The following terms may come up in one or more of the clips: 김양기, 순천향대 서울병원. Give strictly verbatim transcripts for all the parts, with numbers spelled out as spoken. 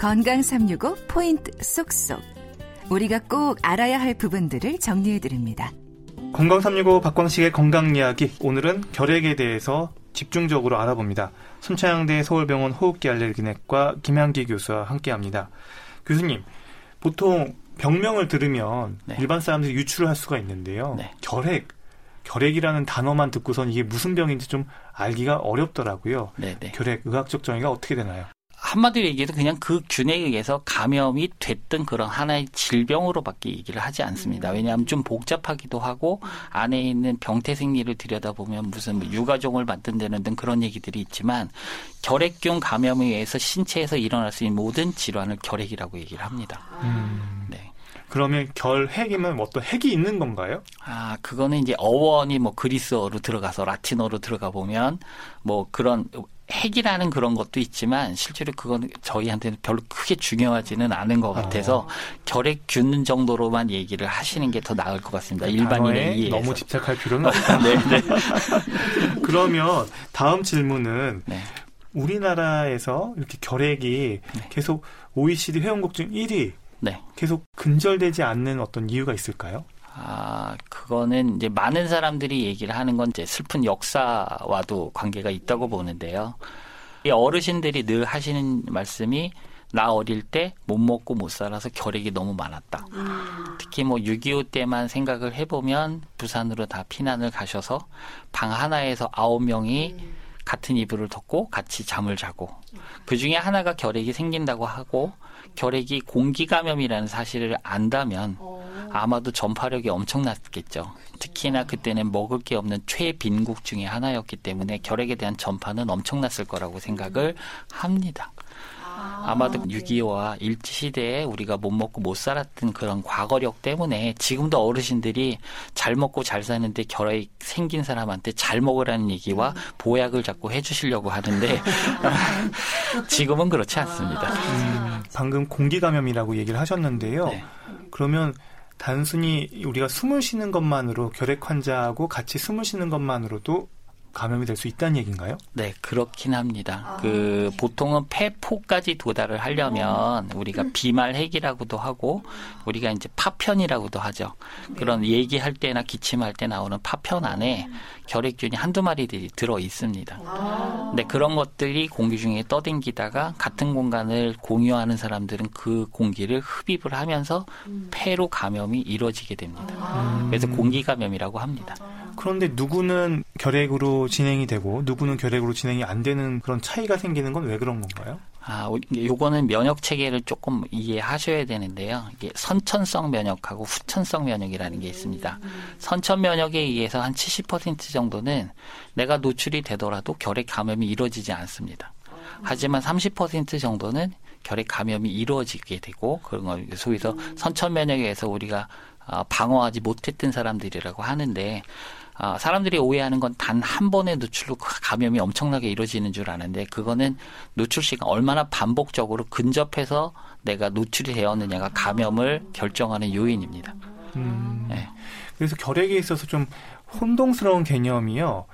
건강 삼육오 포인트 쏙쏙. 우리가 꼭 알아야 할 부분들을 정리해드립니다. 건강 삼육오 박광식의 건강이야기, 오늘은 결핵에 대해서 집중적으로 알아봅니다. 순천향대 서울병원 호흡기 알레르기내과 김양기 교수와 함께합니다. 교수님, 보통 병명을 들으면 네. 일반 사람들이 유추를 할 수가 있는데요. 네. 결핵, 결핵이라는 단어만 듣고선 이게 무슨 병인지 좀 알기가 어렵더라고요. 네, 네. 결핵, 의학적 정의가 어떻게 되나요? 한마디로 얘기해서 그냥 그 균에 의해서 감염이 됐던 그런 하나의 질병으로밖에 얘기를 하지 않습니다. 왜냐하면 좀 복잡하기도 하고 안에 있는 병태 생리를 들여다보면 무슨 유가종을 만든다는 등 그런 얘기들이 있지만 결핵균 감염에 의해서 신체에서 일어날 수 있는 모든 질환을 결핵이라고 얘기를 합니다. 음. 네. 그러면 결핵이면 어떤 핵이 있는 건가요? 아, 그거는 이제 어원이 뭐 그리스어로 들어가서 라틴어로 들어가 보면 뭐 그런 핵이라는 그런 것도 있지만 실제로 그건 저희한테는 별로 크게 중요하지는 않은 것 같아서 아. 결핵균 정도로만 얘기를 하시는 게 더 나을 것 같습니다. 그 일반인의 이해에서. 너무 집착할 필요는 없다. 네, 네. 그러면 다음 질문은 네. 우리나라에서 이렇게 결핵이 네. 계속 오이시디 회원국 중 일 위 네. 계속 근절되지 않는 어떤 이유가 있을까요? 아, 그거는 이제 많은 사람들이 얘기를 하는 건 이제 슬픈 역사와도 관계가 있다고 보는데요. 이 어르신들이 늘 하시는 말씀이 나 어릴 때 못 먹고 못 살아서 결핵이 너무 많았다. 음. 특히 뭐 육이오 때만 생각을 해보면 부산으로 다 피난을 가셔서 방 하나에서 아홉 명이 음. 같은 이불을 덮고 같이 잠을 자고 그중에 하나가 결핵이 생긴다고 하고 결핵이 공기감염이라는 사실을 안다면 아마도 전파력이 엄청났겠죠. 특히나 그때는 먹을 게 없는 최빈국 중에 하나였기 때문에 결핵에 대한 전파는 엄청났을 거라고 생각을 합니다. 아마도 육이오와 일제시대에 우리가 못 먹고 못 살았던 그런 과거력 때문에 지금도 어르신들이 잘 먹고 잘 사는데 결핵 생긴 사람한테 잘 먹으라는 얘기와 보약을 자꾸 해주시려고 하는데 지금은 그렇지 않습니다. 음, 방금 공기감염이라고 얘기를 하셨는데요. 네. 그러면 단순히 우리가 숨을 쉬는 것만으로 결핵 환자하고 같이 숨을 쉬는 것만으로도 감염이 될 수 있다는 얘기인가요? 네, 그렇긴 합니다. 그 보통은 폐포까지 도달을 하려면 우리가 비말핵이라고도 하고 우리가 이제 파편이라고도 하죠. 그런 얘기할 때나 기침할 때 나오는 파편 안에 결핵균이 한두 마리들이 들어 있습니다. 근데 그런 것들이 공기 중에 떠댕기다가 같은 공간을 공유하는 사람들은 그 공기를 흡입을 하면서 폐로 감염이 이루어지게 됩니다. 그래서 공기 감염이라고 합니다. 그런데 누구는 결핵으로 진행이 되고 누구는 결핵으로 진행이 안 되는 그런 차이가 생기는 건 왜 그런 건가요? 아, 요거는 면역 체계를 조금 이해하셔야 되는데요. 이게 선천성 면역하고 후천성 면역이라는 게 있습니다. 선천 면역에 의해서 한 칠십 퍼센트 정도는 내가 노출이 되더라도 결핵 감염이 이루어지지 않습니다. 하지만 삼십 퍼센트 정도는 결핵 감염이 이루어지게 되고 그런 걸 소위서 선천 면역에 의해서 우리가 방어하지 못했던 사람들이라고 하는데 사람들이 오해하는 건 단 한 번의 노출로 감염이 엄청나게 이루어지는 줄 아는데 그거는 노출 시간 얼마나 반복적으로 근접해서 내가 노출이 되었느냐가 감염을 결정하는 요인입니다. 음, 네. 그래서 결핵에 있어서 좀 혼동스러운 개념이요.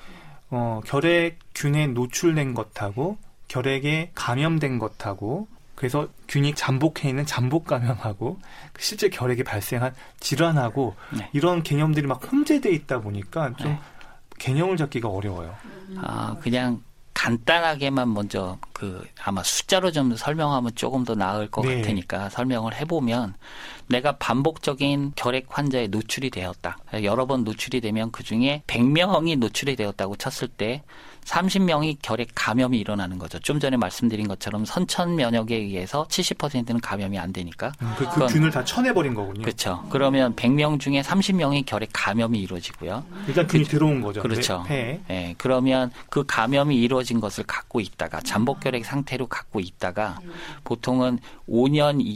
어, 결핵균에 노출된 것하고 결핵에 감염된 것하고 그래서 균이 잠복해 있는 잠복감염하고 실제 결핵이 발생한 질환하고 네. 이런 개념들이 막 혼재되어 있다 보니까 좀 네. 개념을 잡기가 어려워요. 아, 그냥 간단하게만 먼저 그 아마 숫자로 좀 설명하면 조금 더 나을 것 네. 같으니까 설명을 해보면 내가 반복적인 결핵 환자에 노출이 되었다. 여러 번 노출이 되면 그중에 백 명이 노출이 되었다고 쳤을 때 삼십 명이 결핵 감염이 일어나는 거죠. 좀 전에 말씀드린 것처럼 선천 면역에 의해서 칠십 퍼센트는 감염이 안 되니까. 음, 그, 그 균을 다 쳐내버린 거군요. 그렇죠. 그러면 백 명 중에 삼십 명이 결핵 감염이 이루어지고요. 일단 균이 그, 들어온 거죠. 그렇죠. 네, 네, 그러면 그 감염이 이루어진 것을 갖고 있다가 잠복결핵 상태로 갖고 있다가 보통은 오 년, 이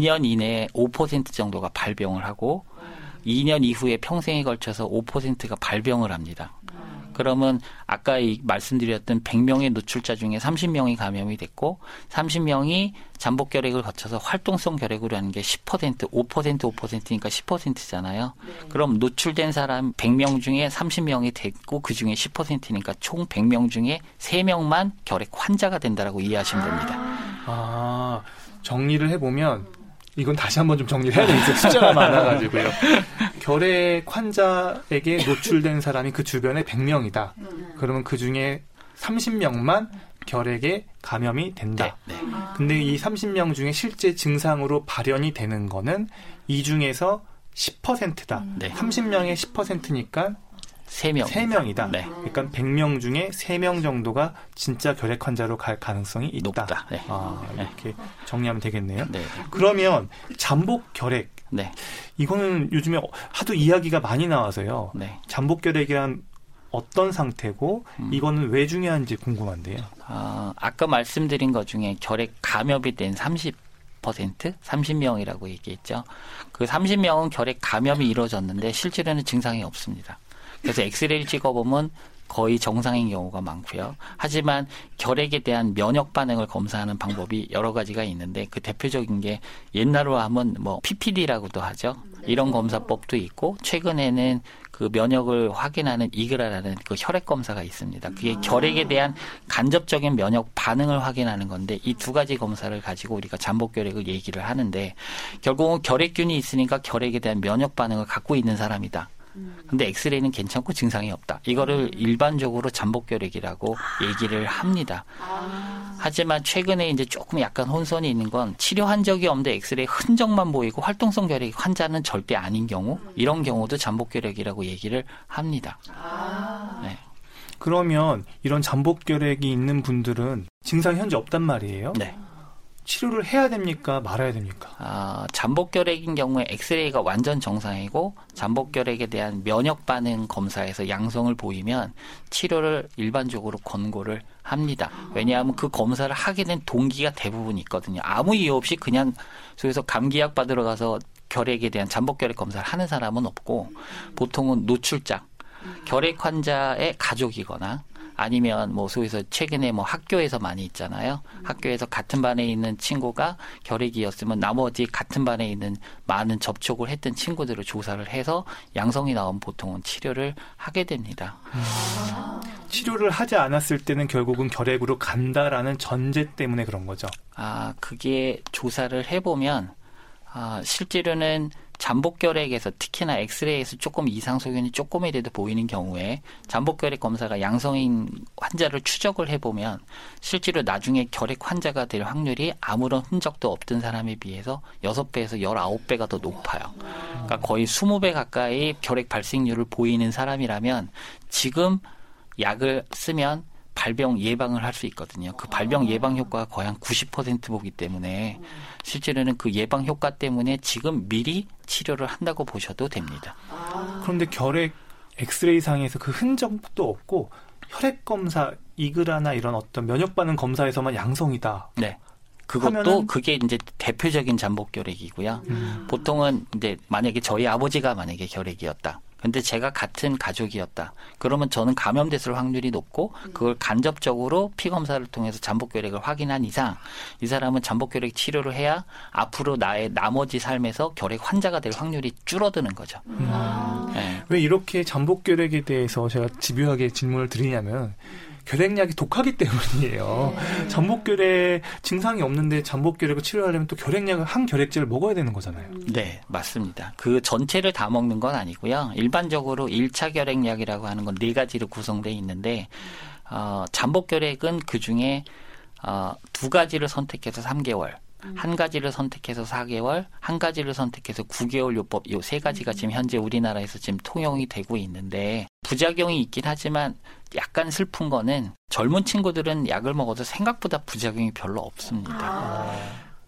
년 이내에 오 퍼센트 정도가 발병을 하고 이 년 이후에 평생에 걸쳐서 오 퍼센트가 발병을 합니다. 그러면 아까 이 말씀드렸던 백 명의 노출자 중에 삼십 명이 감염이 됐고 삼십 명이 잠복결핵을 거쳐서 활동성 결핵으로 하는 게 십 퍼센트, 오 퍼센트, 오 퍼센트니까 십 퍼센트잖아요. 네. 그럼 노출된 사람 백 명 중에 삼십 명이 됐고 그중에 십 퍼센트니까 총 백 명 중에 세 명만 결핵 환자가 된다라고 이해하시면 됩니다. 아, 정리를 해보면 이건 다시 한번 좀 정리를 해야 되겠어요. 숫자가 많아가지고요. 결핵 환자에게 노출된 사람이 그 주변에 백 명이다. 그러면 그 중에 삼십 명만 결핵에 감염이 된다. 네, 네. 근데 이 삼십 명 중에 실제 증상으로 발현이 되는 거는 이 중에서 십 퍼센트다. 네. 삼십 명의 십 퍼센트니까 세 명. 세 명이다. 네. 그러니까 백 명 중에 세 명 정도가 진짜 결핵 환자로 갈 가능성이 있다. 높다. 네. 아, 이렇게 네. 정리하면 되겠네요. 네. 그러면 잠복 결핵. 네. 이거는 요즘에 하도 이야기가 많이 나와서요. 네. 잠복 결핵이란 어떤 상태고 음. 이거는 왜 중요한지 궁금한데요. 아, 아까 말씀드린 것 중에 결핵 감염이 된 삼십 퍼센트 삼십 명이라고 얘기했죠. 그 삼십 명은 결핵 감염이 이루어졌는데 실제로는 증상이 없습니다. 그래서 엑스레이를 찍어보면 거의 정상인 경우가 많고요. 하지만 결핵에 대한 면역 반응을 검사하는 방법이 여러 가지가 있는데 그 대표적인 게 옛날로 하면 뭐 피피디라고도 하죠. 이런 검사법도 있고 최근에는 그 면역을 확인하는 이그라라는 그 혈액 검사가 있습니다. 그게 결핵에 대한 간접적인 면역 반응을 확인하는 건데 이 두 가지 검사를 가지고 우리가 잠복 결핵을 얘기를 하는데 결국은 결핵균이 있으니까 결핵에 대한 면역 반응을 갖고 있는 사람이다. 근데 엑스레이는 괜찮고 증상이 없다. 이거를 일반적으로 잠복결핵이라고 얘기를 합니다. 하지만 최근에 이제 조금 약간 혼선이 있는 건 치료한 적이 없는데 엑스레이 흔적만 보이고 활동성 결핵 환자는 절대 아닌 경우 이런 경우도 잠복결핵이라고 얘기를 합니다. 네. 그러면 이런 잠복결핵이 있는 분들은 증상이 현재 없단 말이에요? 네. 치료를 해야 됩니까? 말아야 됩니까? 아, 잠복결핵인 경우에 엑스레이가 완전 정상이고 잠복결핵에 대한 면역반응 검사에서 양성을 보이면 치료를 일반적으로 권고를 합니다. 왜냐하면 그 검사를 하게 된 동기가 대부분 있거든요. 아무 이유 없이 그냥 속에서 감기약 받으러 가서 결핵에 대한 잠복결핵 검사를 하는 사람은 없고 보통은 노출장, 결핵 환자의 가족이거나 아니면 뭐 소위서 최근에 뭐 학교에서 많이 있잖아요. 학교에서 같은 반에 있는 친구가 결핵이었으면 나머지 같은 반에 있는 많은 접촉을 했던 친구들을 조사를 해서 양성이 나오면 보통은 치료를 하게 됩니다. 음. 치료를 하지 않았을 때는 결국은 결핵으로 간다라는 전제 때문에 그런 거죠. 아, 그게 조사를 해보면 아, 실제로는 잠복결핵에서 특히나 엑스레이에서 조금 이상 소견이 조금이라도 보이는 경우에 잠복결핵 검사가 양성인 환자를 추적을 해보면 실제로 나중에 결핵 환자가 될 확률이 아무런 흔적도 없던 사람에 비해서 여섯 배에서 열아홉 배가 더 높아요. 그러니까 거의 스무 배 가까이 결핵 발생률을 보이는 사람이라면 지금 약을 쓰면 발병 예방을 할 수 있거든요. 그 발병 예방 효과가 거의 한 구십 퍼센트 보기 때문에 실제로는 그 예방 효과 때문에 지금 미리 치료를 한다고 보셔도 됩니다. 그런데 결핵 엑스레이상에서 그 흔적도 없고 혈액 검사, 이그라나 이런 어떤 면역 반응 검사에서만 양성이다. 네. 그것도 하면은... 그게 이제 대표적인 잠복 결핵이고요. 음. 보통은 이제 만약에 저희 아버지가 만약에 결핵이었다. 근데 제가 같은 가족이었다. 그러면 저는 감염됐을 확률이 높고 그걸 간접적으로 피검사를 통해서 잠복결핵을 확인한 이상 이 사람은 잠복결핵 치료를 해야 앞으로 나의 나머지 삶에서 결핵 환자가 될 확률이 줄어드는 거죠. 음. 네. 왜 이렇게 잠복결핵에 대해서 제가 집요하게 질문을 드리냐면 결핵약이 독하기 때문이에요. 네. 잠복결핵 증상이 없는데 잠복결핵을 치료하려면 또 결핵약을 한 결핵제를 먹어야 되는 거잖아요. 네, 맞습니다. 그 전체를 다 먹는 건 아니고요. 일반적으로 일 차 결핵약이라고 하는 건 네 가지로 구성되어 있는데 어, 잠복결핵은 그중에 어, 두 가지를 선택해서 삼 개월, 한 가지를 선택해서 사 개월, 한 가지를 선택해서 구 개월 요법 요 세 가지가 지금 현재 우리나라에서 지금 통용이 되고 있는데 부작용이 있긴 하지만 약간 슬픈 거는 젊은 친구들은 약을 먹어도 생각보다 부작용이 별로 없습니다. 아.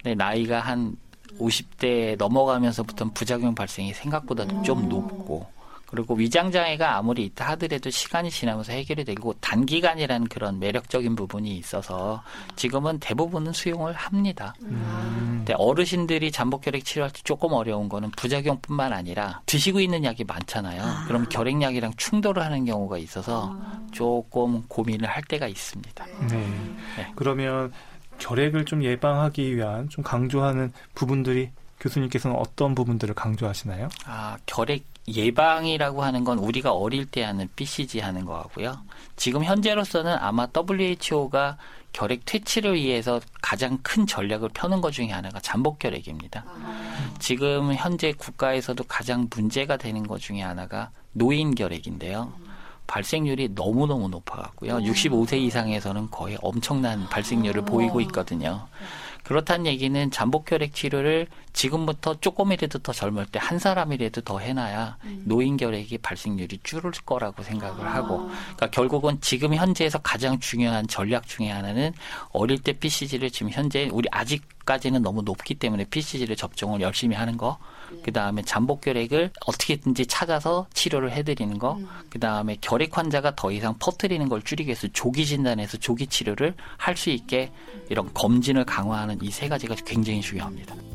근데 나이가 한 오십 대 넘어가면서부터 부작용 발생이 생각보다 좀 높고 그리고 위장장애가 아무리 있다 하더라도 시간이 지나면서 해결이 되고 단기간이라는 그런 매력적인 부분이 있어서 지금은 대부분은 수용을 합니다. 음. 근데 어르신들이 잠복결핵 치료할 때 조금 어려운 거는 부작용뿐만 아니라 드시고 있는 약이 많잖아요. 아. 그럼 결핵약이랑 충돌을 하는 경우가 있어서 조금 고민을 할 때가 있습니다. 네. 네. 그러면 결핵을 좀 예방하기 위한 좀 강조하는 부분들이 교수님께서는 어떤 부분들을 강조하시나요? 아, 결핵 예방이라고 하는 건 우리가 어릴 때 하는 비씨지 하는 거하고요. 지금 현재로서는 아마 더블유에이치오가 결핵 퇴치를 위해서 가장 큰 전략을 펴는 것 중에 하나가 잠복결핵입니다. 아. 지금 현재 국가에서도 가장 문제가 되는 것 중에 하나가 노인결핵인데요. 음. 발생률이 너무너무 높아갖고요. 음. 육십오 세 이상에서는 거의 엄청난 발생률을 음. 보이고 있거든요. 음. 그렇다는 얘기는 잠복결핵 치료를 지금부터 조금이라도 더 젊을 때 한 사람이라도 더 해놔야 음. 노인결핵이 발생률이 줄을 거라고 생각을 아. 하고, 그러니까 결국은 지금 현재에서 가장 중요한 전략 중에 하나는 어릴 때 비씨지를 지금 현재 우리 아직까지는 너무 높기 때문에 비씨지를 접종을 열심히 하는 거, 네. 그 다음에 잠복결핵을 어떻게든지 찾아서 치료를 해드리는 거, 음. 그 다음에 결핵 환자가 더 이상 퍼뜨리는 걸 줄이기 위해서 조기 진단에서 조기 치료를 할 수 있게 이런 검진을 강화하는 이 세 가지가 굉장히 중요합니다.